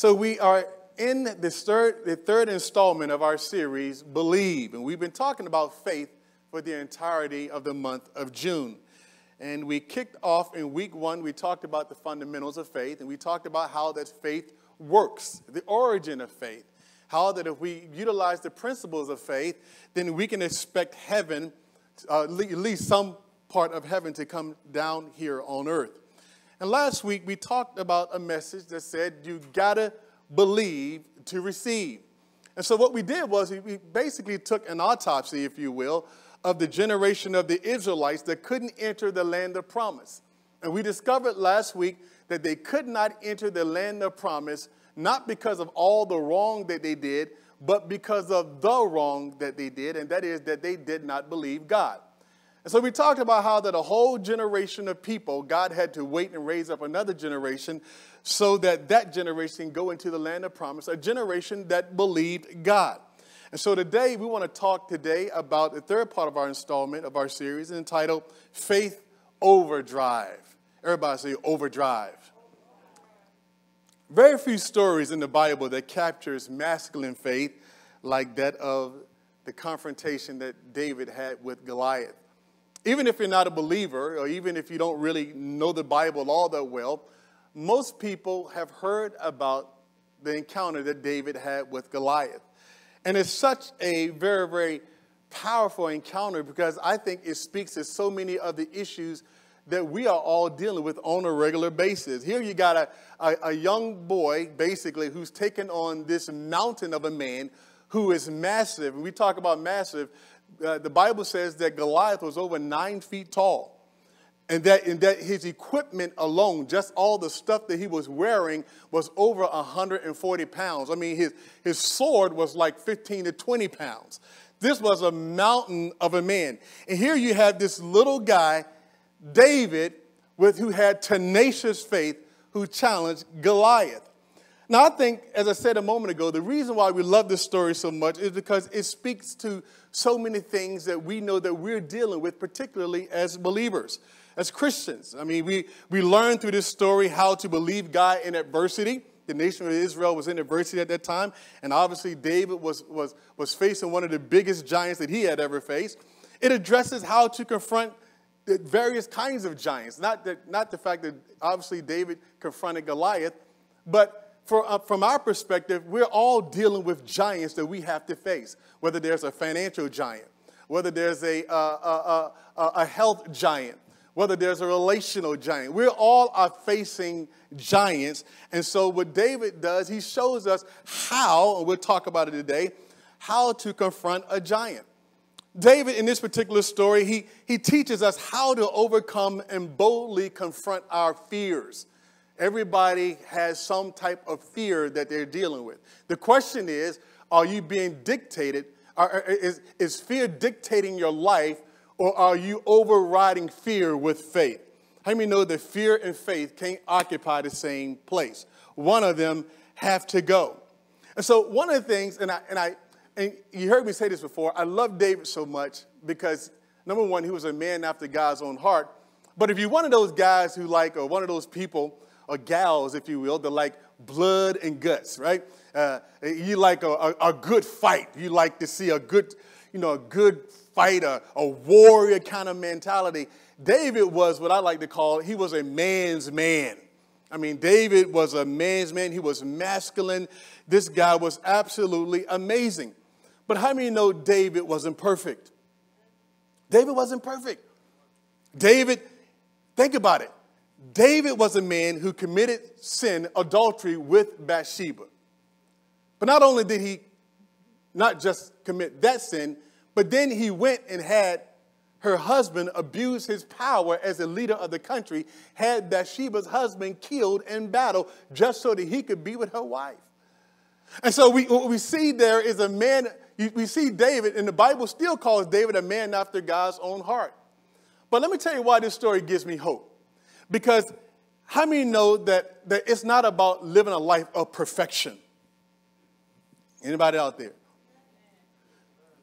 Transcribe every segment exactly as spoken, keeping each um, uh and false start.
So we are in this third, the third installment of our series, Believe. And we've been talking about faith for the entirety of the month of June. And we kicked off in week one, we talked about the fundamentals of faith. And we talked about how that faith works, the origin of faith. How that if we utilize the principles of faith, then we can expect heaven, uh, at least some part of heaven to come down here on earth. And last week we talked about a message that said you gotta believe to receive. And so what we did was we basically took an autopsy, if you will, of the generation of the Israelites that couldn't enter the land of promise. And we discovered last week that they could not enter the land of promise not because of all the wrong that they did, but because of the wrong that they did, and that is that they did not believe God. And so we talked about how that a whole generation of people, God had to wait and raise up another generation so that that generation go into the land of promise, a generation that believed God. And so today, we want to talk today about the third part of our installment of our series entitled Faith Overdrive. Everybody say overdrive. Very few stories in the Bible that captures masculine faith like that of the confrontation that David had with Goliath. Even if you're not a believer, or even if you don't really know the Bible all that well, most people have heard about the encounter that David had with Goliath. And it's such a very, very powerful encounter because I think it speaks to so many of the issues that we are all dealing with on a regular basis. Here you got a, a, a young boy, basically, who's taken on this mountain of a man who is massive. When we talk about massive, uh, the Bible says that Goliath was over nine feet tall. And that, and that his equipment alone, just all the stuff that he was wearing, was over one hundred forty pounds. I mean, his, his sword was like fifteen to twenty pounds. This was a mountain of a man. And here you have this little guy, David, with, who had tenacious faith, who challenged Goliath. Now, I think, as I said a moment ago, the reason why we love this story so much is because it speaks to so many things that we know that we're dealing with, particularly as believers, as Christians. I mean, we, we learn through this story how to believe God in adversity. The nation of Israel was in adversity at that time, and obviously David was, was, was facing one of the biggest giants that he had ever faced. It addresses how to confront various kinds of giants, not the, not the fact that obviously David confronted Goliath, but for, uh, from our perspective, we're all dealing with giants that we have to face, whether there's a financial giant, whether there's a, uh, a, a, a health giant, whether there's a relational giant. We all are facing giants, and so what David does, he shows us how, and we'll talk about it today, how to confront a giant. David, in this particular story, he, he teaches us how to overcome and boldly confront our fears. Everybody has some type of fear that they're dealing with. The question is, are you being dictated? Are, is, is fear dictating your life, or are you overriding fear with faith? How many know that fear and faith can't occupy the same place? One of them have to go. And so one of the things, and I, and I, And you heard me say this before, I love David so much because, number one, he was a man after God's own heart. But if you're one of those guys who like, or one of those people, or gals, if you will, that like blood and guts, right? Uh, you like a, a, a good fight. You like to see a good, you know, a good fight, a, a warrior kind of mentality. David was what I like to call, he was a man's man. I mean, David was a man's man. He was masculine. This guy was absolutely amazing. But how many know David wasn't perfect? David wasn't perfect. David, think about it. David was a man who committed sin, adultery with Bathsheba. But not only did he not just commit that sin, but then he went and had her husband abuse his power as the leader of the country, had Bathsheba's husband killed in battle just so that he could be with her wife. And so we, what we see there is a man. We see David, and the Bible still calls David a man after God's own heart. But let me tell you why this story gives me hope. Because how many know that, that it's not about living a life of perfection? Anybody out there?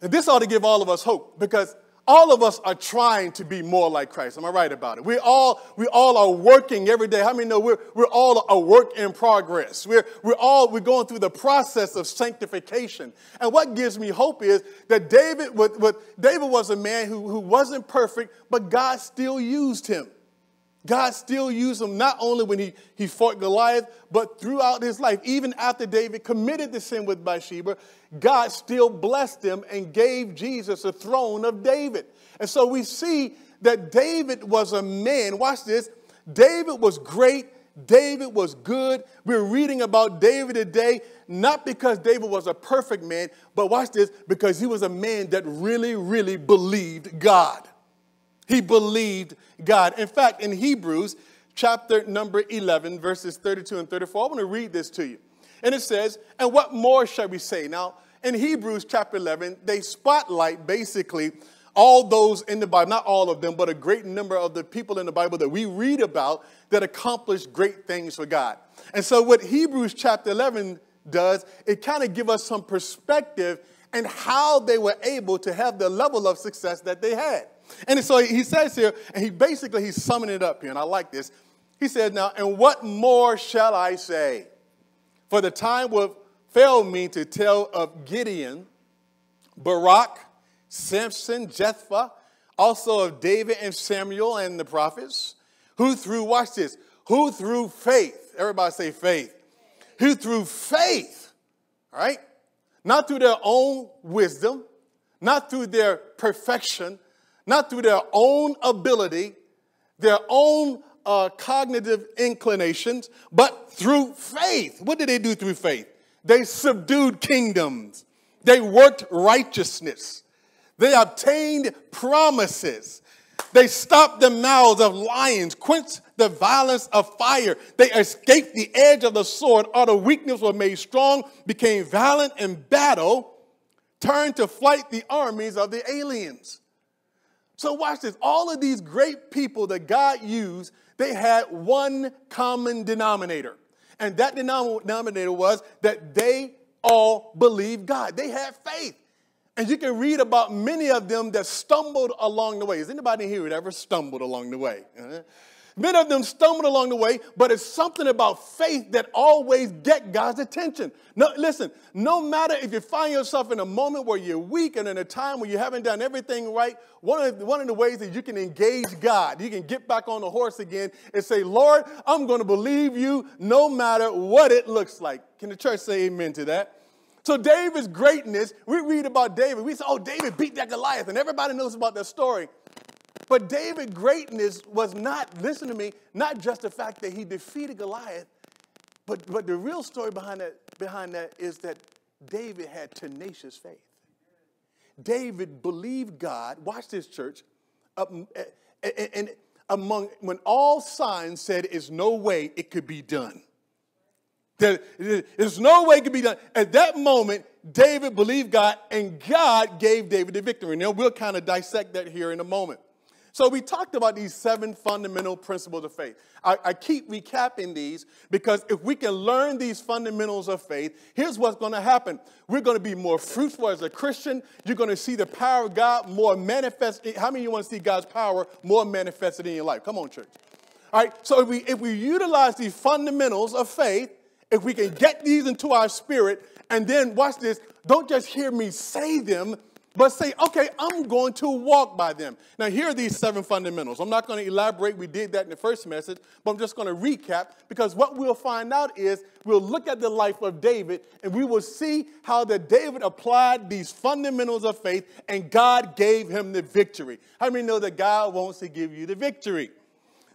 And this ought to give all of us hope, because all of us are trying to be more like Christ. Am I right about it? We all, we all are working every day. How many know we're, we're all a work in progress? We're, we're all, we're going through the process of sanctification. And what gives me hope is that David, with, with, David was a man who, who wasn't perfect, but God still used him. God still used him not only when he, he fought Goliath, but throughout his life. Even after David committed the sin with Bathsheba, God still blessed him and gave Jesus a throne of David. And so we see that David was a man. Watch this. David was great. David was good. We're reading about David today, not because David was a perfect man, but watch this, because he was a man that really, really believed God. He believed God. In fact, in Hebrews chapter number eleven, verses thirty-two and thirty-four, I want to read this to you. And it says, and what more shall we say? Now, in Hebrews chapter eleven, they spotlight basically all those in the Bible, not all of them, but a great number of the people in the Bible that we read about that accomplished great things for God. And so what Hebrews chapter eleven does, it kind of gives us some perspective and how they were able to have the level of success that they had. And so he says here, and he basically, he's summing it up here, and I like this. He says, now, and what more shall I say? For the time would fail me to tell of Gideon, Barak, Samson, Jephthah, also of David and Samuel and the prophets, who through, watch this, who through faith, everybody say faith, who through faith, all right, not through their own wisdom, not through their perfection, not through their own ability, their own uh, cognitive inclinations, but through faith. What did they do through faith? They subdued kingdoms. They worked righteousness. They obtained promises. They stopped the mouths of lions, quenched the violence of fire. They escaped the edge of the sword. All the weakness were made strong, became valiant in battle, turned to flight the armies of the aliens. So watch this. All of these great people that God used, they had one common denominator. And that denominator was that they all believed God. They had faith. And you can read about many of them that stumbled along the way. Is anybody here that ever stumbled along the way? Uh-huh. Many of them stumbled along the way, but it's something about faith that always gets God's attention. No, listen, no matter if you find yourself in a moment where you're weak and in a time where you haven't done everything right, one of, the, one of the ways that you can engage God, you can get back on the horse again and say, Lord, I'm going to believe you no matter what it looks like. Can the church say amen to that? So David's greatness, we read about David. We say, oh, David beat that Goliath, and everybody knows about that story. But David's greatness was not, listen to me, not just the fact that he defeated Goliath, but, but the real story behind that, behind that is that David had tenacious faith. David believed God, watch this church, up, and among, when all signs said there's no way it could be done. There, there's no way it could be done. At that moment, David believed God, and God gave David the victory. Now, we'll kind of dissect that here in a moment. So we talked about these seven fundamental principles of faith. I, I keep recapping these because if we can learn these fundamentals of faith, here's what's going to happen. We're going to be more fruitful as a Christian. You're going to see the power of God more manifest. How many of you want to see God's power more manifested in your life? Come on, church. All right, so if we, if we utilize these fundamentals of faith, if we can get these into our spirit, and then watch this, don't just hear me say them, but say, okay, I'm going to walk by them. Now, here are these seven fundamentals. I'm not going to elaborate. We did that in the first message, but I'm just going to recap because what we'll find out is we'll look at the life of David and we will see how that David applied these fundamentals of faith and God gave him the victory. How many know that God wants to give you the victory?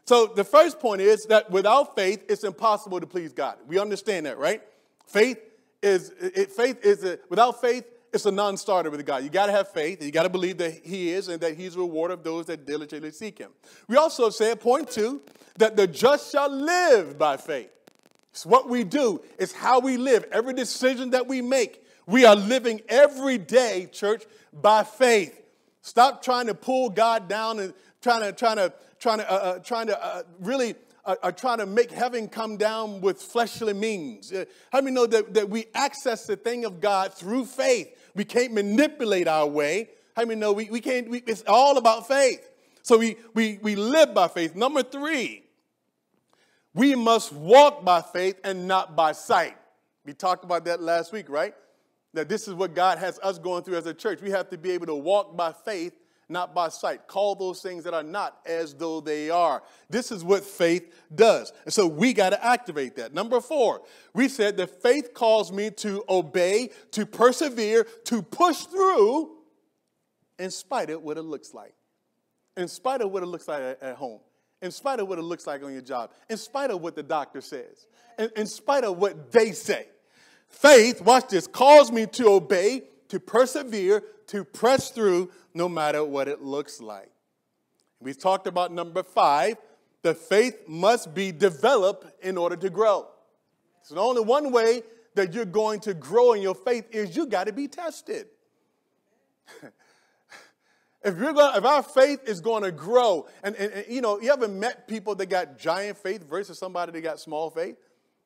So the first point is that without faith, it's impossible to please God. We understand that, right? Faith is, it, faith is a, without faith, it's a non-starter with God. You got to have faith, and you got to believe that he is and that he's a rewarder of those that diligently seek him. We also said, point two, that the just shall live by faith. It's what we do. It's how we live. Every decision that we make, we are living every day, church, by faith. Stop trying to pull God down and trying to, trying to, trying to, uh, trying to uh, really... are trying to make heaven come down with fleshly means. How many know that, that we access the thing of God through faith? We can't manipulate our way How many know we, we can't, we, it's all about faith. So we, we, we live by faith. Number three, we must walk by faith and not by sight. We talked about that last week, right? That this is what God has us going through as a church. We have to be able to walk by faith, not by sight. Call those things that are not as though they are. This is what faith does. And so we got to activate that. Number four, we said that faith calls me to obey, to persevere, to push through in spite of what it looks like. In spite of what it looks like at home, in spite of what it looks like on your job, in spite of what the doctor says, in, in spite of what they say. Faith, watch this, calls me to obey, to persevere, to press through no matter what it looks like. We've talked about number five, the faith must be developed in order to grow. So the only one way that you're going to grow in your faith is you got to be tested. If, you're gonna, if our faith is going to grow, and, and, and, you know, you ever met people that got giant faith versus somebody that got small faith?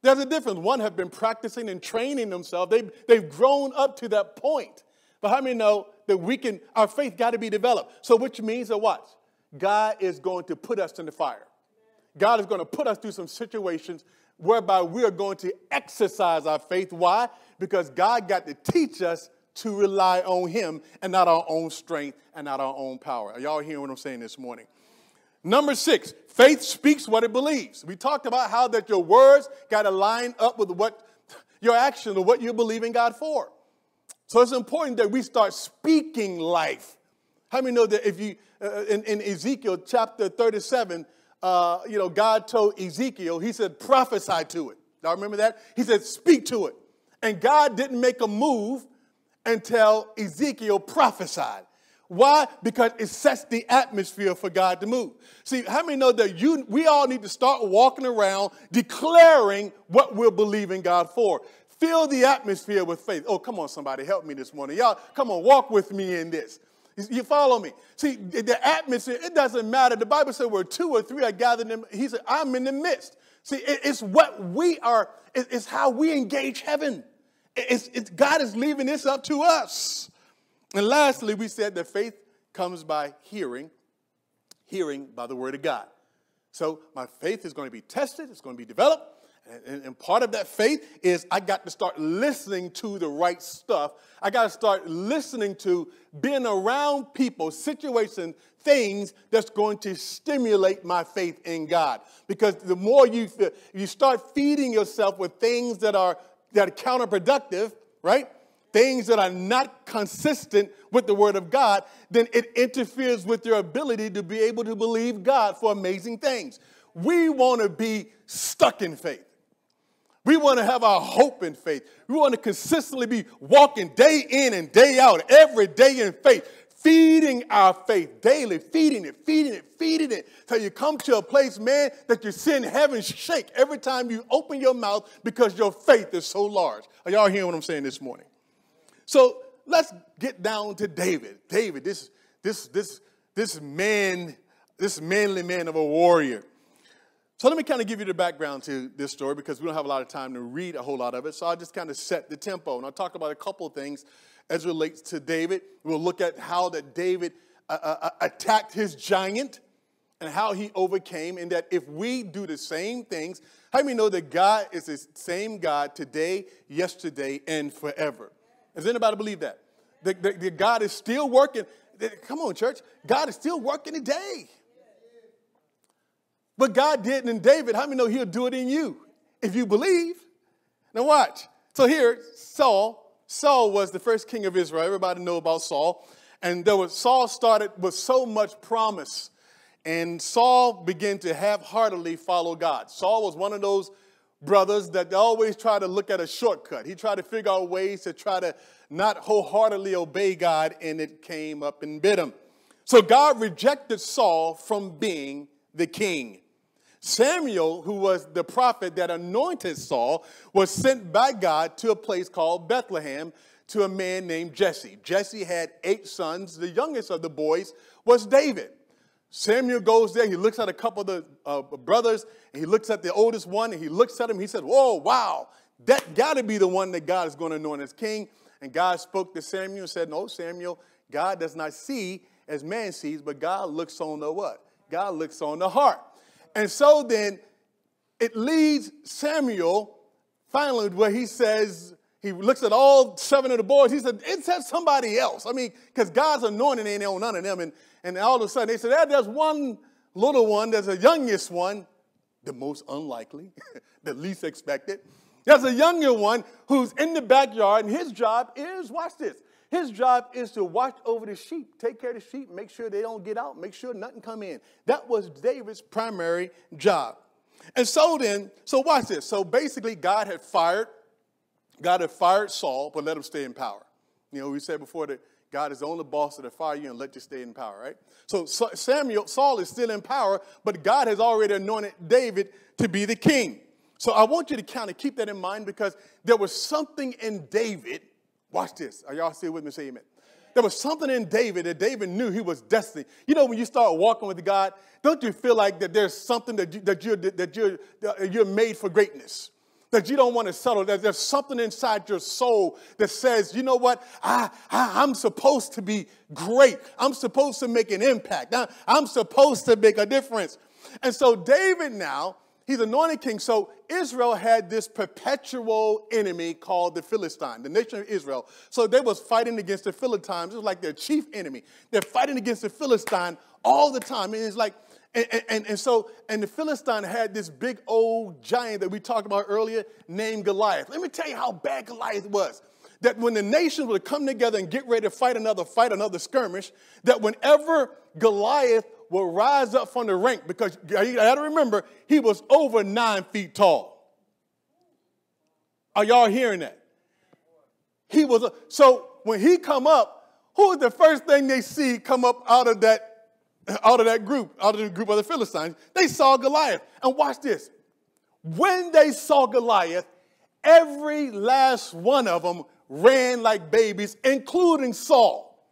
There's a difference. One have been practicing and training themselves. They've, they've grown up to that point. But how many know that we can, our faith got to be developed? So which means that what? God is going to put us in the fire. God is going to put us through some situations whereby we are going to exercise our faith. Why? Because God got to teach us to rely on him and not our own strength and not our own power. Are y'all hearing what I'm saying this morning? Number six, faith speaks what it believes. We talked about how that your words got to line up with what your actions or what you believe in God for. So it's important that we start speaking life. How many know that if you, uh, in, in Ezekiel chapter thirty-seven, uh, you know, God told Ezekiel, he said, prophesy to it. Y'all remember that? He said, speak to it. And God didn't make a move until Ezekiel prophesied. Why? Because it sets the atmosphere for God to move. See, how many know that you, we all need to start walking around declaring what we're believing God for. Fill the atmosphere with faith. Oh, come on, somebody, help me this morning. Y'all, come on, walk with me in this. You follow me? See, the atmosphere, it doesn't matter. The Bible said where two or three are gathered in, he said, I'm in the midst. See, it's what we are, it's how we engage heaven. It's, it's, God is leaving this up to us. And lastly, we said that faith comes by hearing, hearing by the word of God. So my faith is going to be tested. It's going to be developed. And, and part of that faith is I got to start listening to the right stuff. I got to start listening to being around people, situations, things that's going to stimulate my faith in God. Because the more you, you start feeding yourself with things that are that are counterproductive, right? Things that are not consistent with the word of God, then it interferes with your ability to be able to believe God for amazing things. We want to be stuck in faith. We want to have our hope in faith. We want to consistently be walking day in and day out, every day in faith, feeding our faith daily, feeding it, feeding it, feeding it, till you come to a place, man, that you're seeing heaven shake every time you open your mouth because your faith is so large. Are y'all hearing what I'm saying this morning? So let's get down to David. David, this, this, this, this man, this manly man of a warrior. So let me kind of give you the background to this story because we don't have a lot of time to read a whole lot of it. So I'll just kind of set the tempo, and I'll talk about a couple of things as it relates to David. We'll look at how that David uh, uh, attacked his giant and how he overcame, and that if we do the same things, how do we know that God is the same God today, yesterday, and forever? Does anybody believe that? That, that, that God is still working. That, come on, church. God is still working today. But God did in David. How many know he'll do it in you if you believe? Now watch. So here, Saul. Saul was the first king of Israel. Everybody know about Saul. And there was, Saul started with so much promise. And Saul began to half-heartedly follow God. Saul was one of those brothers that always try to look at a shortcut. He tried to figure out ways to try to not wholeheartedly obey God, and it came up and bit him. So God rejected Saul from being the king. Samuel, who was the prophet that anointed Saul, was sent by God to a place called Bethlehem to a man named Jesse. Jesse had eight sons. The youngest of the boys was David. Samuel goes there. He looks at a couple of the uh, brothers, and he looks at the oldest one, and he looks at him. He said, whoa, wow, that got to be the one that God is going to anoint as king. And God spoke to Samuel and said, no, Samuel, God does not see as man sees, but God looks on the what? God looks on the heart. And so then it leads Samuel finally where he says, he looks at all seven of the boys. He said, it's that somebody else. I mean, because God's anointing ain't on none of them. And, and all of a sudden they said, hey, there's one little one, there's a youngest one, the most unlikely, the least expected. There's a younger one who's in the backyard, and his job is, watch this, his job is to watch over the sheep, take care of the sheep, make sure they don't get out, make sure nothing come in. That was David's primary job. And so then, so watch this. So basically God had fired, God had fired Saul, but let him stay in power. You know, we said before that God is the only boss that'll fire you and let you stay in power, right? So Samuel, Saul is still in power, but God has already anointed David to be the king. So I want you to kind of keep that in mind, because there was something in David. Watch this. Are y'all still with me? Say amen. There was something in David that David knew he was destined. You know, when you start walking with God, don't you feel like that there's something that, you, that, you're, that, you're, that you're made for greatness? That you don't want to settle. That there's something inside your soul that says, you know what? I, I, I'm supposed to be great. I'm supposed to make an impact. I, I'm supposed to make a difference. And so David now, he's anointed king. So Israel had this perpetual enemy called the Philistine, the nation of Israel. So they was fighting against the Philistines. It was like their chief enemy. They're fighting against the Philistine all the time. And it's like, and, and, and so, and the Philistine had this big old giant that we talked about earlier named Goliath. Let me tell you how bad Goliath was. That when the nations would come together and get ready to fight another fight, another skirmish, that whenever Goliath will rise up from the rank, because I gotta remember, he was over nine feet tall. Are y'all hearing that? He was a, so when he come up, who is the first thing they see come up out of that out of that group, out of the group of the Philistines? They saw Goliath. And watch this. When they saw Goliath, every last one of them ran like babies, including Saul.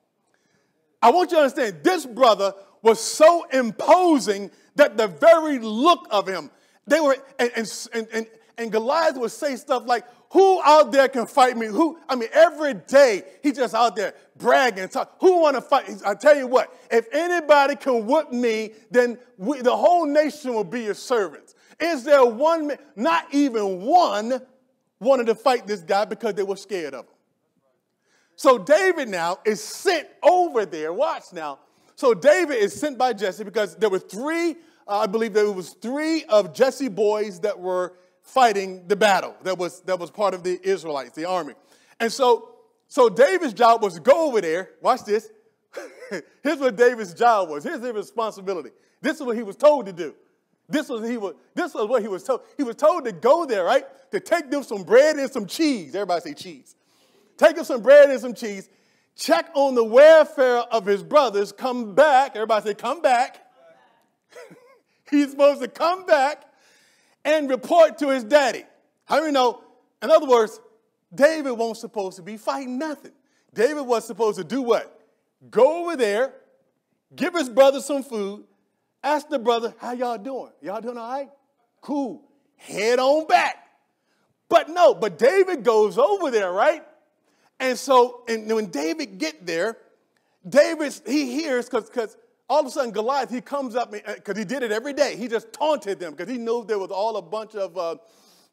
I want you to understand, this brother was so imposing that the very look of him, they were, and, and, and, and Goliath would say stuff like, who out there can fight me? Who, I mean, every day he's just out there bragging. Talk, who want to fight? I tell you what, if anybody can whip me, then we, the whole nation will be your servants. Is there one, not even one, wanted to fight this guy because they were scared of him? So David now is sent over there. Watch now. So David is sent by Jesse, because there were three, uh, I believe there was three of Jesse's boys that were fighting the battle that was, that was part of the Israelites, the army. And so, so David's job was to go over there. Watch this. Here's what David's job was. Here's his responsibility. This is what he was told to do. This was, he was, this was what he was told. He was told to go there, right, to take them some bread and some cheese. Everybody say cheese. Take them some bread and some cheese. Check on the welfare of his brothers, come back. Everybody say, come back. He's supposed to come back and report to his daddy. How do you know? In other words, David wasn't supposed to be fighting nothing. David was supposed to do what? Go over there, give his brother some food, ask the brother, how y'all doing? Y'all doing all right? Cool. Head on back. But no, but David goes over there, right? And so, and when David get there, David, he hears, because all of a sudden Goliath, he comes up, because he did it every day. He just taunted them, because he knew there was all a bunch of, uh,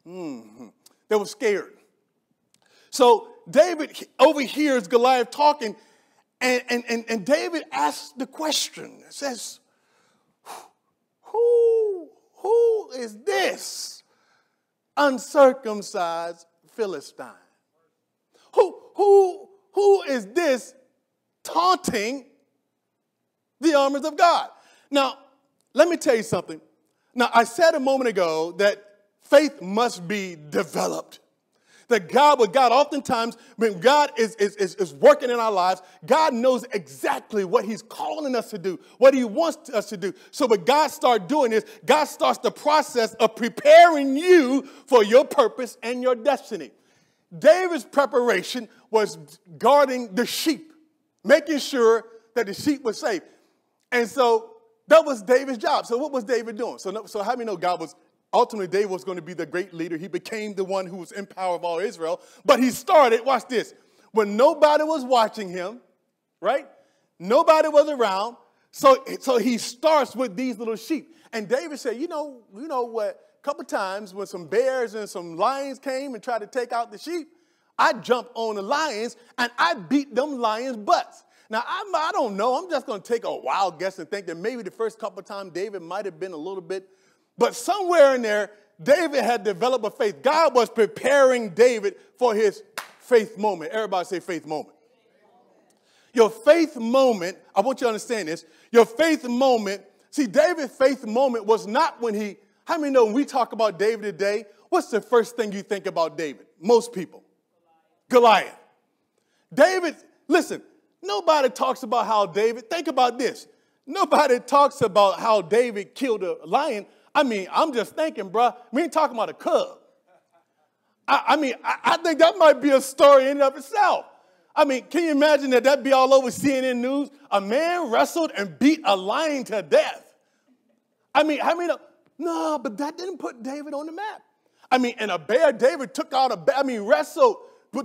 mm, they were scared. So David overhears Goliath talking, and, and, and, and David asks the question. It says, who, who is this uncircumcised Philistine? Who, who, who is this taunting the armies of God? Now, let me tell you something. Now, I said a moment ago that faith must be developed. That God, with God, oftentimes, when God is, is, is, is working in our lives, God knows exactly what he's calling us to do, what he wants us to do. So what God starts doing is, God starts the process of preparing you for your purpose and your destiny. David's preparation was guarding the sheep, making sure that the sheep was safe. And so that was David's job. So what was David doing? So, no, so how many know God was, ultimately David was going to be the great leader. He became the one who was in power of all Israel. But he started, watch this, when nobody was watching him, right? Nobody was around. So, so he starts with these little sheep. And David said, you know, you know what? A couple times when some bears and some lions came and tried to take out the sheep, I jumped on the lions and I beat them lions' butts. Now, I'm, I don't know. I'm just going to take a wild guess and think that maybe the first couple of times David might have been a little bit. But somewhere in there, David had developed a faith. God was preparing David for his faith moment. Everybody say faith moment. Your faith moment, I want you to understand this. Your faith moment, see, David's faith moment was not when he, how many know when we talk about David today, what's the first thing you think about David? Most people. Goliath. David, listen, nobody talks about how David, think about this. Nobody talks about how David killed a lion. I mean, I'm just thinking, bro, we ain't talking about a cub. I, I mean, I, I think that might be a story in and of itself. I mean, can you imagine that that'd be all over C N N News? A man wrestled and beat a lion to death. I mean, I mean, no, but that didn't put David on the map. I mean, and a bear, David took out a bear, I mean, wrestled,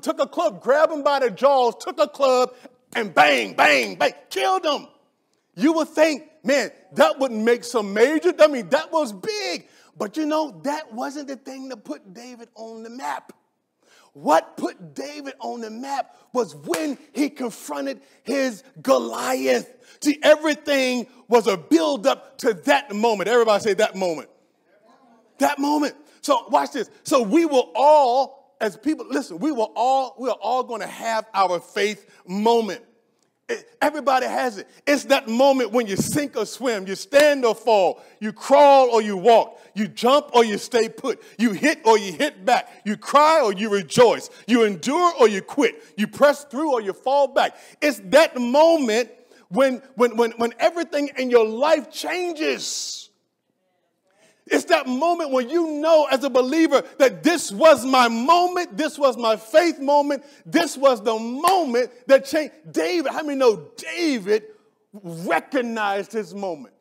took a club, grabbed him by the jaws, took a club, and bang, bang, bang, killed him. You would think, man, that wouldn't make some major, I mean, that was big. But you know, that wasn't the thing that put David on the map. What put David on the map was when he confronted his Goliath. See, everything was a buildup to that moment. Everybody say that moment. That moment. So watch this. So we will all, as people, listen, we will all, we are all going to have our faith moment. It, everybody has it. It's that moment when you sink or swim, you stand or fall, you crawl or you walk. You jump or you stay put. You hit or you hit back. You cry or you rejoice. You endure or you quit. You press through or you fall back. It's that moment when, when, when, when everything in your life changes. It's that moment when you know as a believer that this was my moment. This was my faith moment. This was the moment that changed. David, how many know David recognized his moment?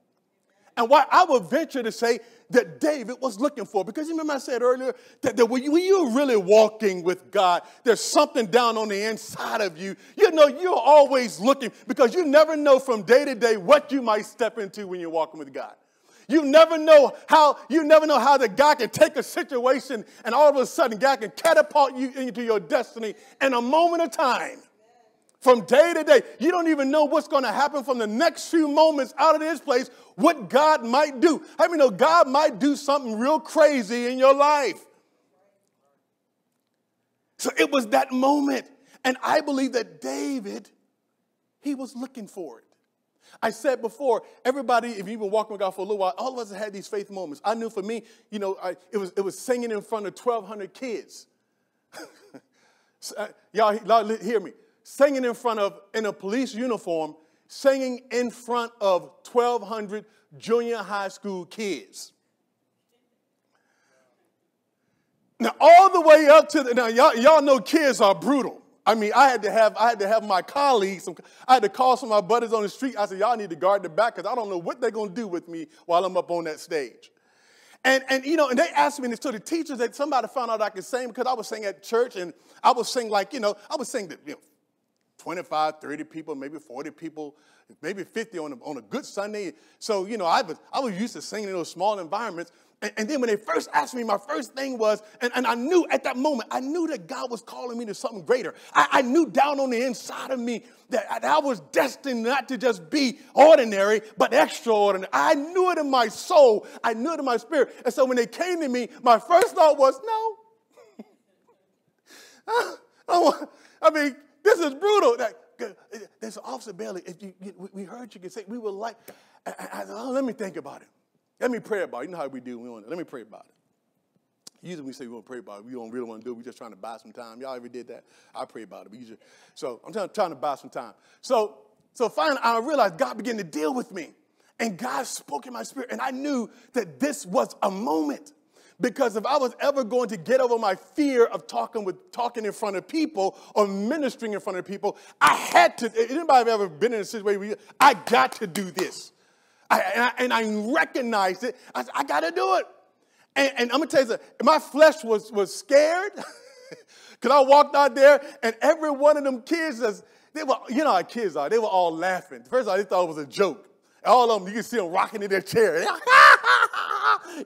And why I would venture to say that David was looking for. Because you remember I said earlier that, that when, you, when you're really walking with God, there's something down on the inside of you. You know, you're always looking because you never know from day to day what you might step into when you're walking with God. You never know how, you never know how that God can take a situation and all of a sudden God can catapult you into your destiny in a moment of time. From day to day, you don't even know what's going to happen from the next few moments out of this place, what God might do. I mean, no, God might do something real crazy in your life. So it was that moment. And I believe that David, he was looking for it. I said before, everybody, if you've been walking with God for a little while, all of us have had these faith moments. I knew for me, you know, I, it was, it was singing in front of twelve hundred kids. Y'all, y'all hear me. Singing in front of, in a police uniform, singing in front of twelve hundred junior high school kids. Now, all the way up to the, now y'all, y'all know kids are brutal. I mean, I had to have, I had to have my colleagues, I had to call some of my buddies on the street. I said, y'all need to guard the back because I don't know what they're going to do with me while I'm up on that stage. And, and, you know, and they asked me, and so the teachers, that somebody found out I could sing because I was singing at church and I was singing like, you know, I was singing the, you know, twenty-five, thirty people, maybe forty people, maybe fifty on a, on a good Sunday. So, you know, I was, I was used to singing in those small environments. And, and then when they first asked me, my first thing was, and, and I knew at that moment, I knew that God was calling me to something greater. I, I knew down on the inside of me that I, that I was destined not to just be ordinary, but extraordinary. I knew it in my soul. I knew it in my spirit. And so when they came to me, my first thought was, no. I, I, I mean, this is brutal. There's an officer, Bailey. If you, we heard you could say we were like. I, I, oh, let me think about it. Let me pray about it. You know how we do. We want. Let me pray about it. Usually we say we want to pray about it. We don't really want to do it. We're just trying to buy some time. Y'all ever did that? I pray about it. But you just, so I'm trying, trying to buy some time. So so finally I realized God began to deal with me, and God spoke in my spirit, and I knew that this was a moment. Because if I was ever going to get over my fear of talking with talking in front of people or ministering in front of people, I had to. Anybody ever been in a situation where you, I got to do this? I, and, I, and I recognized it. I said, I got to do it. And, and I'm going to tell you something. My flesh was, was scared because I walked out there and every one of them kids, They were, you know how kids are. They were all laughing. First of all, they thought it was a joke. All of them, you can see them rocking in their chair.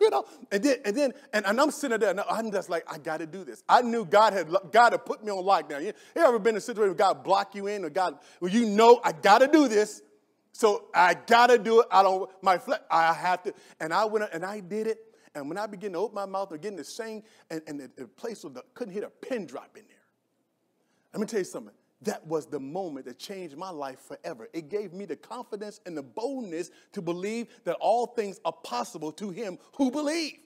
You know, and then, and then, and, and I'm sitting there, and I'm just like, I got to do this. I knew God had, God had put me on lockdown. You, you ever been in a situation where God blocked you in, or God, well, you know, I got to do this, so I got to do it. I don't, my flesh, I have to, and I went, and I did it, and when I began to open my mouth, or get in the same, and, and the, the place was the, couldn't hit a pin drop in there. Let me tell you something. That was the moment that changed my life forever. It gave me the confidence and the boldness to believe that all things are possible to him who believes.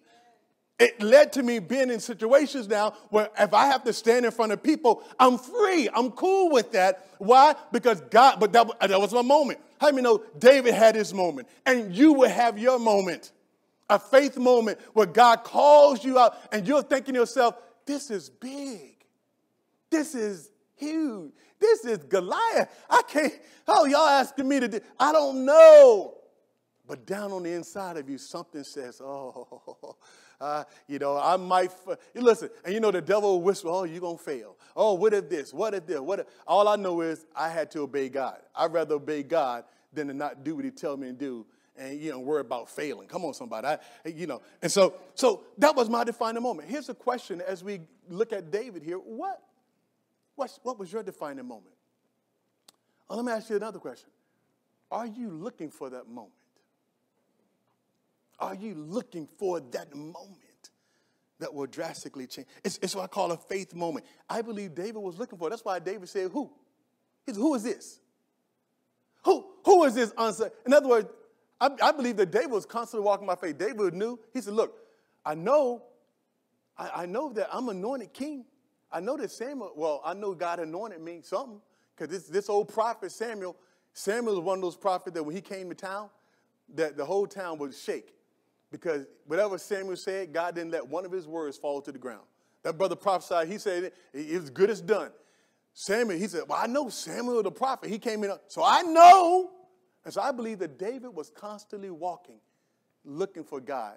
It led to me being in situations now where if I have to stand in front of people, I'm free. I'm cool with that. Why? Because God, but that, that was my moment. How many know David had his moment, and you will have your moment, a faith moment where God calls you out and you're thinking to yourself, this is big. This is huge. This is Goliath. I can't, oh, y'all asking me to do, I don't know. But down on the inside of you, something says, oh, uh, you know, I might, f listen, and you know, the devil will whisper, oh, you're going to fail. Oh, what if this, what if this, what if, all I know is I had to obey God. I'd rather obey God than to not do what he tells me to do and, you know, worry about failing. Come on, somebody, I, you know. And so, so that was my defining moment. Here's a question as we look at David here. What? What's, what was your defining moment? Well, let me ask you another question. Are you looking for that moment? Are you looking for that moment that will drastically change? It's, it's what I call a faith moment. I believe David was looking for it. That's why David said, who? He said, who is this? Who, who is this? In other words, I, I believe that David was constantly walking by faith. David knew. He said, look, I know, I, I know that I'm anointed king. I know that Samuel, well, I know God anointed me something, because this, this old prophet Samuel, Samuel was one of those prophets that when he came to town, that the whole town would shake, because whatever Samuel said, God didn't let one of his words fall to the ground. That brother prophesied, he said, it's good as done. Samuel, he said, well, I know Samuel the prophet. He came in, so I know. And so I believe that David was constantly walking, looking for God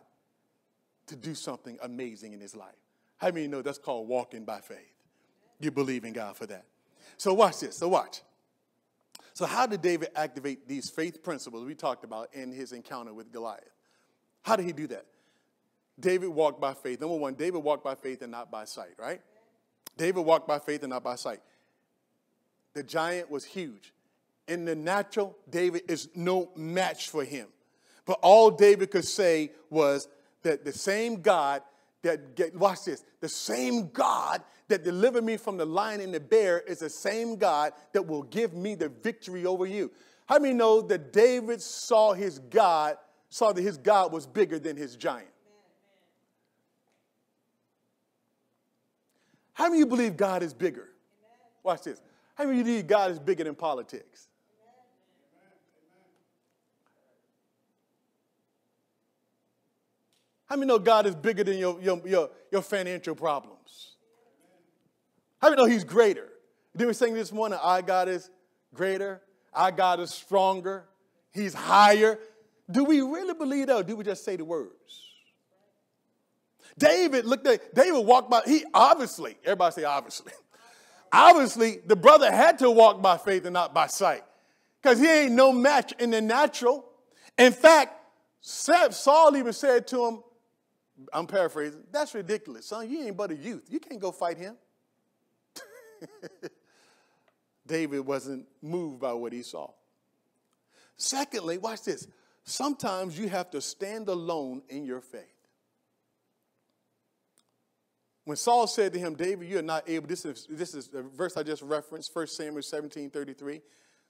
to do something amazing in his life. How many of you know that's called walking by faith? You believe in God for that. So watch this. So watch. So how did David activate these faith principles we talked about in his encounter with Goliath? How did he do that? David walked by faith. Number one, David walked by faith and not by sight, right? David walked by faith and not by sight. The giant was huge. In the natural, David is no match for him. But all David could say was that the same God that get, watch this, the same God that delivered me from the lion and the bear is the same God that will give me the victory over you. How many know that David saw his God, saw that his God was bigger than his giant? How many of you believe God is bigger? Watch this. How many of you believe God is bigger than politics? How many know God is bigger than your, your, your, your financial problems? How many know he's greater? Did we sing this morning, our God is greater, our God is stronger, he's higher? Do we really believe that, or do we just say the words? David looked at, David walked by, he obviously, everybody say obviously. Obviously, the brother had to walk by faith and not by sight, because he ain't no match in the natural. In fact, Saul even said to him, I'm paraphrasing, that's ridiculous, son. You ain't but a youth. You can't go fight him. David wasn't moved by what he saw. Secondly, watch this. Sometimes you have to stand alone in your faith. When Saul said to him, David, you are not able, this is, this is the verse I just referenced, First Samuel seventeen thirty-three.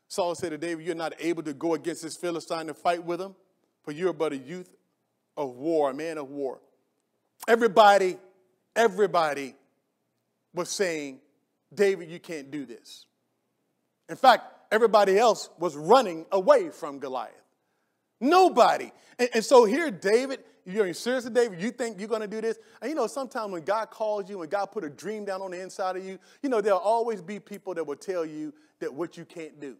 Saul said to David, you're not able to go against this Philistine to fight with him, for you are but a youth of war, a man of war. Everybody, everybody was saying, David, you can't do this. In fact, everybody else was running away from Goliath. Nobody. And, and so here, David, you're seriously, David, you think you're going to do this? And you know, sometimes when God calls you, when God put a dream down on the inside of you, you know, there'll always be people that will tell you that what you can't do.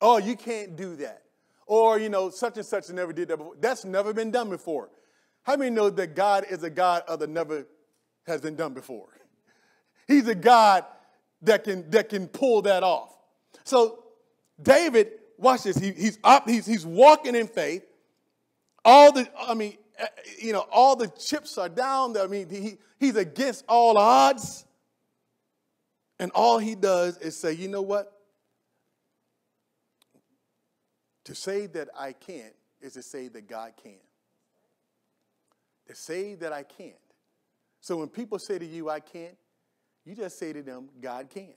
Oh, you can't do that. Or, you know, such and such never did that before. That's never been done before. How many know that God is a God other never has been done before? He's a God that can, that can pull that off. So David, watch this. He, he's up. He's he's walking in faith. All the, I mean, you know, all the chips are down. I mean, he he's against all odds. And all he does is say, you know what? To say that I can't is to say that God can. To say that I can't. So when people say to you, I can't, you just say to them, God can.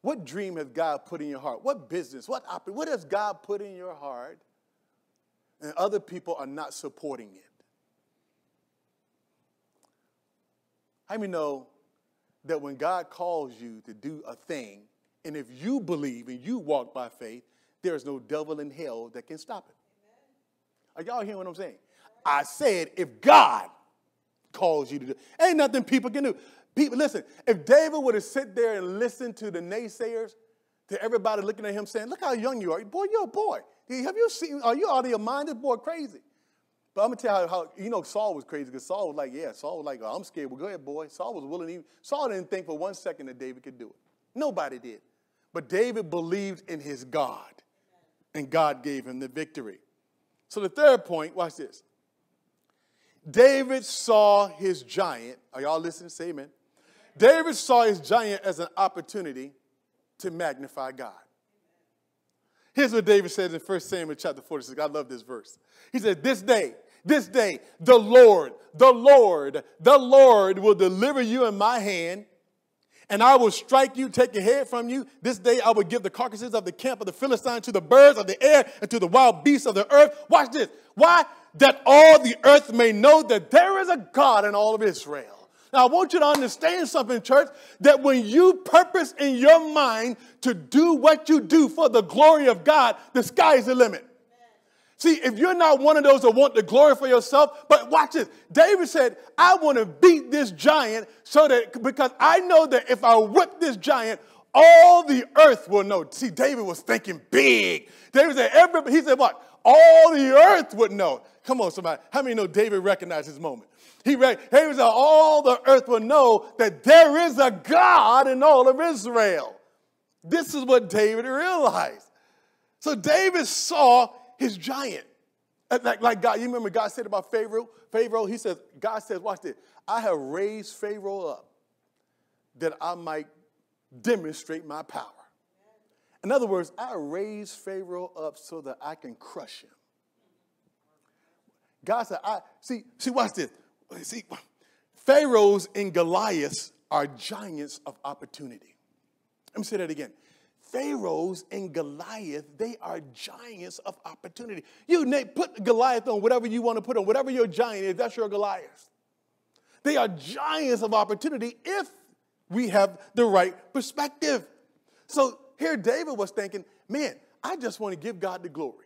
What dream has God put in your heart? What business? What op- What has God put in your heart and other people are not supporting it? How many know that when God calls you to do a thing, and if you believe and you walk by faith, there is no devil in hell that can stop it? Are y'all hearing what I'm saying? I said, if God calls you to do, ain't nothing people can do. People, listen, if David were to sit there and listen to the naysayers, to everybody looking at him saying, look how young you are. Boy, you're a boy. Have you seen, are you out of your mind? This boy crazy. But I'm going to tell you how, you know, Saul was crazy because Saul was like, yeah, Saul was like, oh, I'm scared. Well, go ahead, boy. Saul was willing to even, Saul didn't think for one second that David could do it. Nobody did. But David believed in his God, and God gave him the victory. So the third point, watch this. David saw his giant. Are y'all listening? Say amen. David saw his giant as an opportunity to magnify God. Here's what David says in First Samuel chapter forty-six. I love this verse. He said, this day, this day, the Lord, the Lord, the Lord will deliver you in my hand, and I will strike you, take your head from you. This day I will give the carcasses of the camp of the Philistine to the birds of the air and to the wild beasts of the earth. Watch this. Why? That all the earth may know that there is a God in all of Israel. Now, I want you to understand something, church, that when you purpose in your mind to do what you do for the glory of God, the sky is the limit. See, if you're not one of those that want the glory for yourself, but watch this. David said, I want to beat this giant so that, because I know that if I whip this giant, all the earth will know. See, David was thinking big. David said, everybody, he said, what? All the earth would know. Come on, somebody. How many know David recognized his moment? He read, David said, all the earth will know that there is a God in all of Israel. This is what David realized. So David saw his giant. Like, like God, you remember God said about Pharaoh? Pharaoh, he says, God says, watch this. I have raised Pharaoh up that I might demonstrate my power. In other words, I raised Pharaoh up so that I can crush him. God said, I see, see, watch this. See, Pharaohs and Goliaths are giants of opportunity. Let me say that again. Pharaohs and Goliath, they are giants of opportunity. You put Goliath on whatever you want to put on, whatever your giant is, that's your Goliath. They are giants of opportunity if we have the right perspective. So here David was thinking, man, I just want to give God the glory.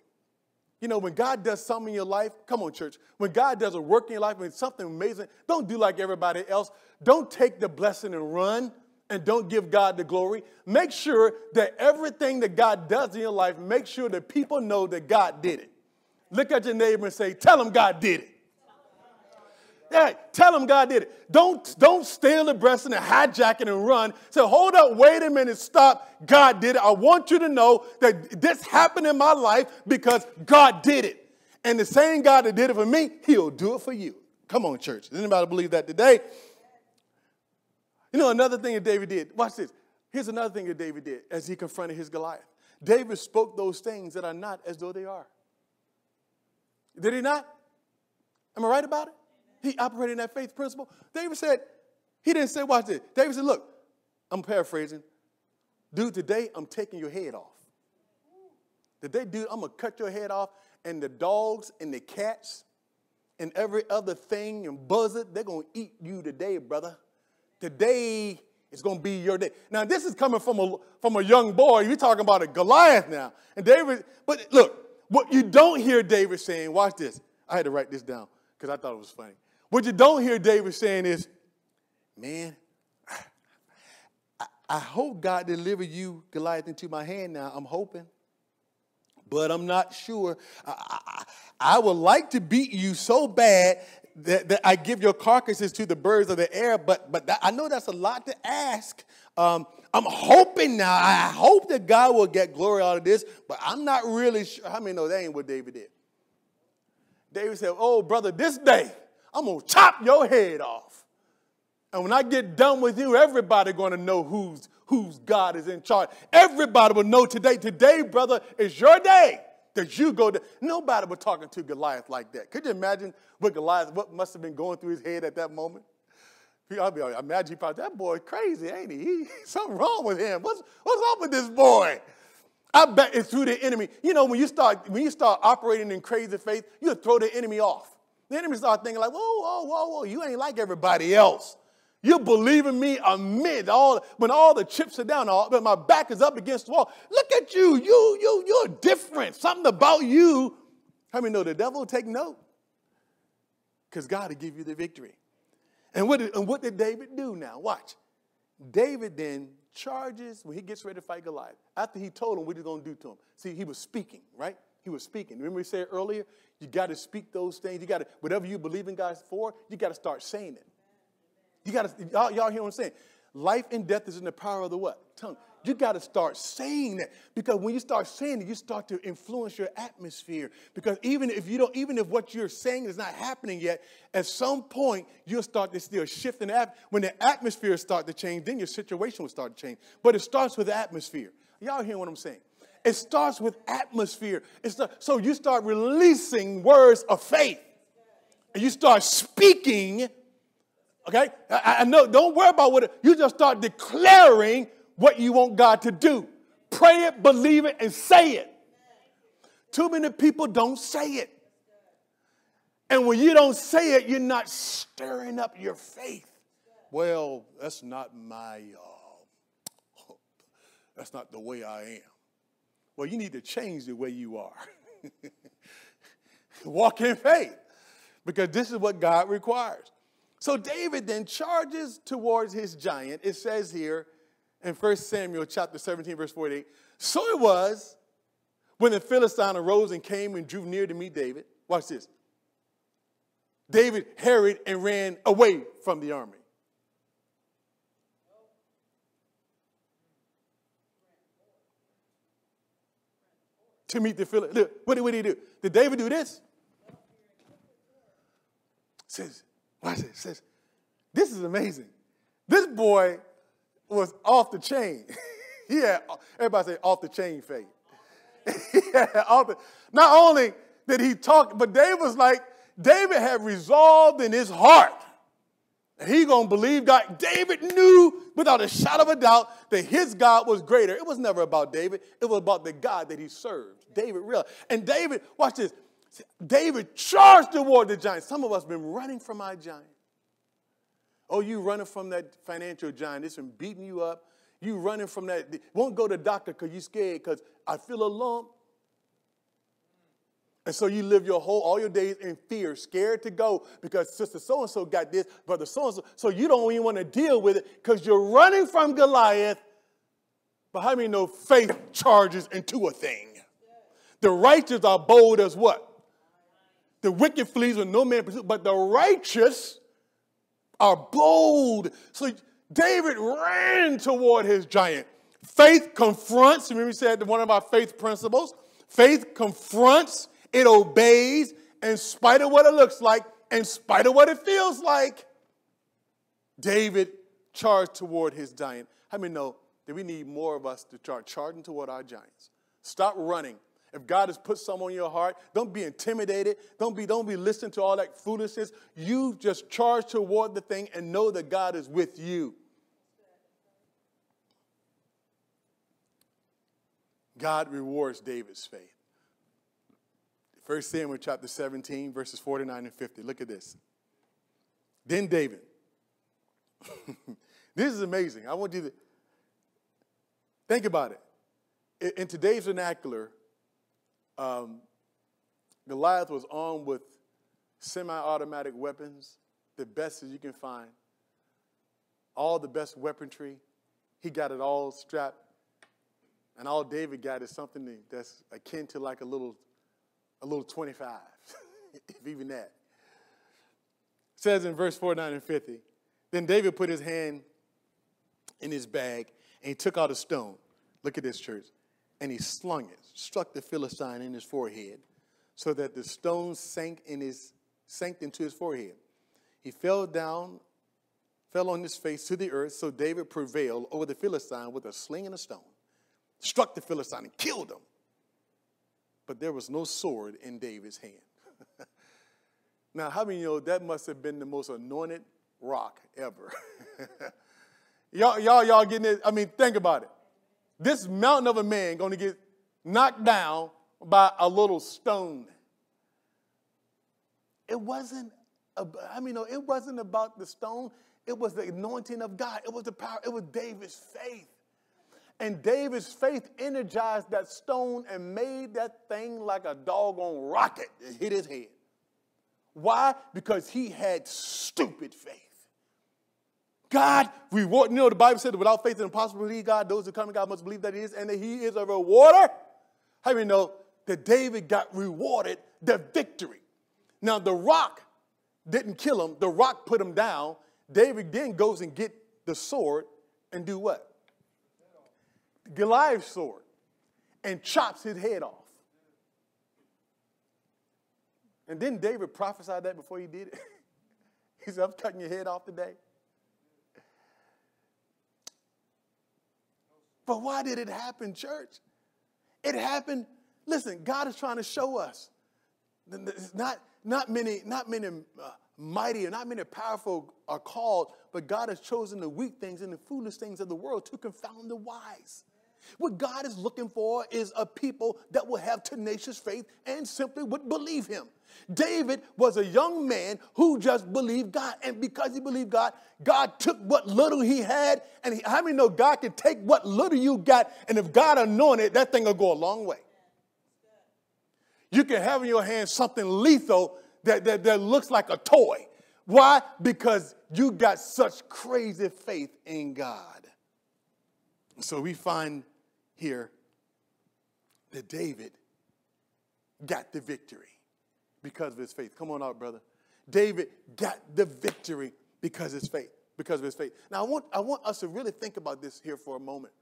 You know, when God does something in your life, come on, church, when God does a work in your life, when it's something amazing, don't do like everybody else. Don't take the blessing and run, and don't give God the glory. Make sure that everything that God does in your life, make sure that people know that God did it. Look at your neighbor and say, tell them God did it. Yeah, tell them God did it. Don't, don't steal the blessing and hijack it and run. Say, hold up, wait a minute, stop. God did it. I want you to know that this happened in my life because God did it. And the same God that did it for me, he'll do it for you. Come on, church. Does anybody believe that today? You know, another thing that David did, watch this. Here's another thing that David did as he confronted his Goliath. David spoke those things that are not as though they are. Did he not? Am I right about it? He operated in that faith principle. David said, he didn't say, watch this. David said, look, I'm paraphrasing. Dude, today I'm taking your head off. Today, dude, I'm going to cut your head off, and the dogs and the cats and every other thing and buzzard, they're going to eat you today, brother. Today is going to be your day. Now, this is coming from a, from a young boy. You're talking about a Goliath now. And David, but look, what you don't hear David saying, watch this. I had to write this down because I thought it was funny. What you don't hear David saying is, man, I, I hope God delivered you, Goliath, into my hand now. I'm hoping, but I'm not sure. I, I, I would like to beat you so bad that, that I give your carcasses to the birds of the air, but, but that, I know that's a lot to ask. Um, I'm hoping now, I hope that God will get glory out of this, but I'm not really sure. How many know that ain't what David did? David said, oh, brother, this day, I'm going to chop your head off. And when I get done with you, everybody going to know who's, who's God is in charge. Everybody will know today. Today, brother, is your day that you go to. Nobody was talking to Goliath like that. Could you imagine what Goliath, what must have been going through his head at that moment? I'll be honest, I imagine he probably, that boy crazy, ain't he? he? Something wrong with him. What's, what's up with this boy? I bet it's through the enemy. You know, when you start, when you start operating in crazy faith, you'll throw the enemy off. The enemy starts thinking like, whoa, whoa, whoa, whoa, you ain't like everybody else. You believe in me amid all, when all the chips are down, all, when my back is up against the wall. Look at you, you, you, you're different. Something about you. How many know the devil will take note? Because God will give you the victory. And what did, and what did David do now? Watch. David then charges, when he gets ready to fight Goliath, after he told him what he's going to do to him. See, he was speaking, right? He was speaking. Remember we said earlier, you got to speak those things. You got to, whatever you believe in God for, you got to start saying it. You got to, y'all, y'all hear what I'm saying? Life and death is in the power of the what? Tongue. You got to start saying that, because when you start saying it, you start to influence your atmosphere. Because even if you don't, even if what you're saying is not happening yet, at some point you'll start to still shift in the atmosphere. When the atmosphere starts to change, then your situation will start to change. But it starts with the atmosphere. Y'all hear what I'm saying? It starts with atmosphere. It's the, so you start releasing words of faith, and you start speaking. Okay, I, I know. Don't worry about what it, you just start declaring what you want God to do. Pray it, believe it, and say it. Too many people don't say it. And when you don't say it, you're not stirring up your faith. Well, that's not my, uh, that's not the way I am. Well, you need to change the way you are. Walk in faith, because this is what God requires. So David then charges towards his giant. It says here, in First Samuel chapter seventeen, verse forty-eight, so it was when the Philistine arose and came and drew near to meet David. Watch this. David hurried and ran away from the army. To meet the Philistine. What did, what did he do? Did David do this? It says, watch this. It says, this is amazing. This boy was off the chain. Yeah, everybody say off the chain faith. Yeah, off the, not only did he talk, but David was like, David had resolved in his heart that he gonna believe God. David knew without a shadow of a doubt that his God was greater. It was never about David. It was about the God that he served. David realized. And David, watch this. David charged toward the giant. Some of us have been running from our giant. Oh, you running from that financial giant. It's been beating you up. You running from that. Won't go to the doctor because you're scared, because I feel a lump. And so you live your whole, all your days in fear, scared to go because sister so-and-so got this, brother so-and-so. So you don't even want to deal with it because you're running from Goliath. But how many know faith charges into a thing? The righteous are bold as what? The wicked flees when no man pursues, but the righteous are bold. So David ran toward his giant. Faith confronts. Remember we said one of our faith principles. Faith confronts, it obeys, in spite of what it looks like, in spite of what it feels like. David charged toward his giant. How many know that we need more of us to start charging toward our giants? Stop running. If God has put something on your heart, don't be intimidated. Don't be, don't be listening to all that foolishness. You just charge toward the thing and know that God is with you. God rewards David's faith. First Samuel chapter seventeen, verses forty-nine and fifty. Look at this. Then David. This is amazing. I want you to think about it. In today's vernacular, Um, Goliath was armed with semi-automatic weapons, the best as you can find, all the best weaponry. He got it all strapped, and all David got is something that's akin to like a little, a little twenty-five, if even that. says in verse forty-nine and fifty, then David put his hand in his bag and he took out a stone. Look at this, church. And he slung it, struck the Philistine in his forehead, so that the stone sank in his sank into his forehead. He fell down, fell on his face to the earth. So David prevailed over the Philistine with a sling and a stone, struck the Philistine and killed him. But there was no sword in David's hand. Now, how many of you know that must have been the most anointed rock ever? y'all, y'all, y'all getting it? I mean, think about it. This mountain of a man going to get knocked down by a little stone. It wasn't, I mean, no, it wasn't about the stone. It was the anointing of God. It was the power. It was David's faith. And David's faith energized that stone and made that thing like a doggone rocket that hit his head. Why? Because he had stupid faith. God, reward, you know, the Bible said that without faith it's impossible to please God. Those who come to God must believe that he is and that he is a rewarder. How do you know that David got rewarded the victory? Now, the rock didn't kill him. The rock put him down. David then goes and get the sword and do what? Goliath's sword, and chops his head off. And then David prophesied that before he did it. He said, I'm cutting your head off today. But why did it happen, church? It happened. Listen, God is trying to show us. Not, not many, not many uh, mighty or not many powerful are called, but God has chosen the weak things and the foolish things of the world to confound the wise. What God is looking for is a people that will have tenacious faith and simply would believe him. David was a young man who just believed God. And because he believed God, God took what little he had. And he, how many know God can take what little you got? And if God anointed, that thing will go a long way. You can have in your hand something lethal that, that, that looks like a toy. Why? Because you got such crazy faith in God. So we find here that David got the victory because of his faith. Come on out, brother. David got the victory because of his faith, because of his faith. Now, I want, I want us to really think about this here for a moment,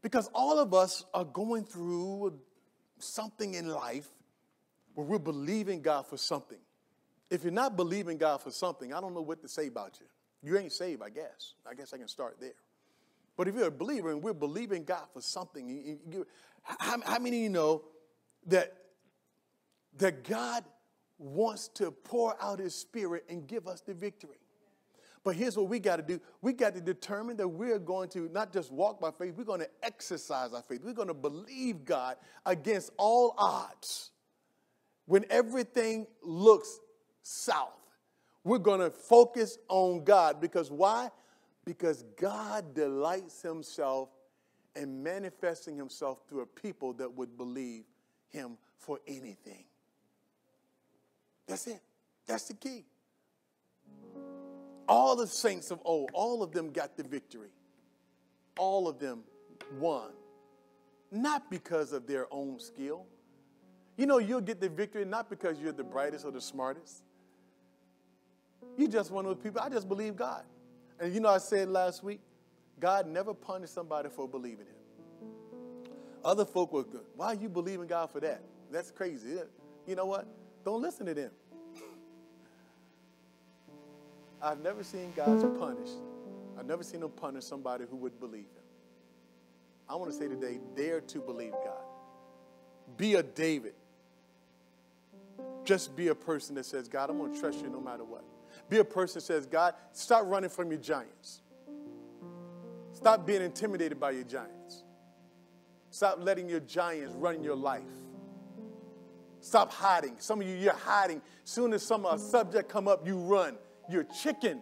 because all of us are going through something in life where we're believing God for something. If you're not believing God for something, I don't know what to say about you. You ain't saved, I guess. I guess I can start there. But if you're a believer and we're believing God for something, you, you, how, how many of you know that, that God wants to pour out his spirit and give us the victory? But here's what we got to do. We got to determine that we're going to not just walk by faith, we're going to exercise our faith. We're going to believe God against all odds. When everything looks south, we're going to focus on God. Because why? Because God delights himself in manifesting himself through a people that would believe him for anything. That's it. That's the key. All the saints of old, all of them got the victory. All of them won. Not because of their own skill. You know, you'll get the victory not because you're the brightest or the smartest. You're just one of those people. I just believe God. And you know, I said last week, God never punished somebody for believing him. Other folk were good. Why are you believing God for that? That's crazy. You know what? Don't listen to them. I've never seen God's punish. I've never seen him punish somebody who would believe him. I want to say today, dare to believe God. Be a David. Just be a person that says, God, I'm going to trust you no matter what. Be a person that says, God, stop running from your giants. Stop being intimidated by your giants. Stop letting your giants run your life. Stop hiding. Some of you, you're hiding. Soon as some uh, subject come up, you run. You're chicken.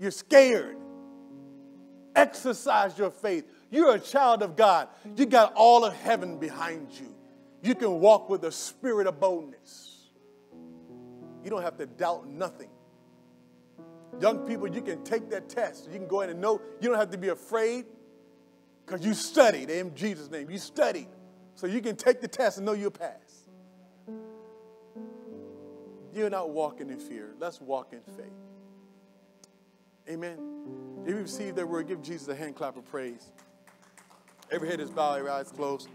You're scared. Exercise your faith. You're a child of God. You got all of heaven behind you. You can walk with a spirit of boldness. You don't have to doubt nothing. Young people, you can take that test. You can go in and know. You don't have to be afraid because you studied in Jesus' name. You studied. So you can take the test and know you'll pass. you're not walking in fear. Let's walk in faith. Amen. If you receive that word, give Jesus a hand clap of praise. Every head is bowed, every eye is closed.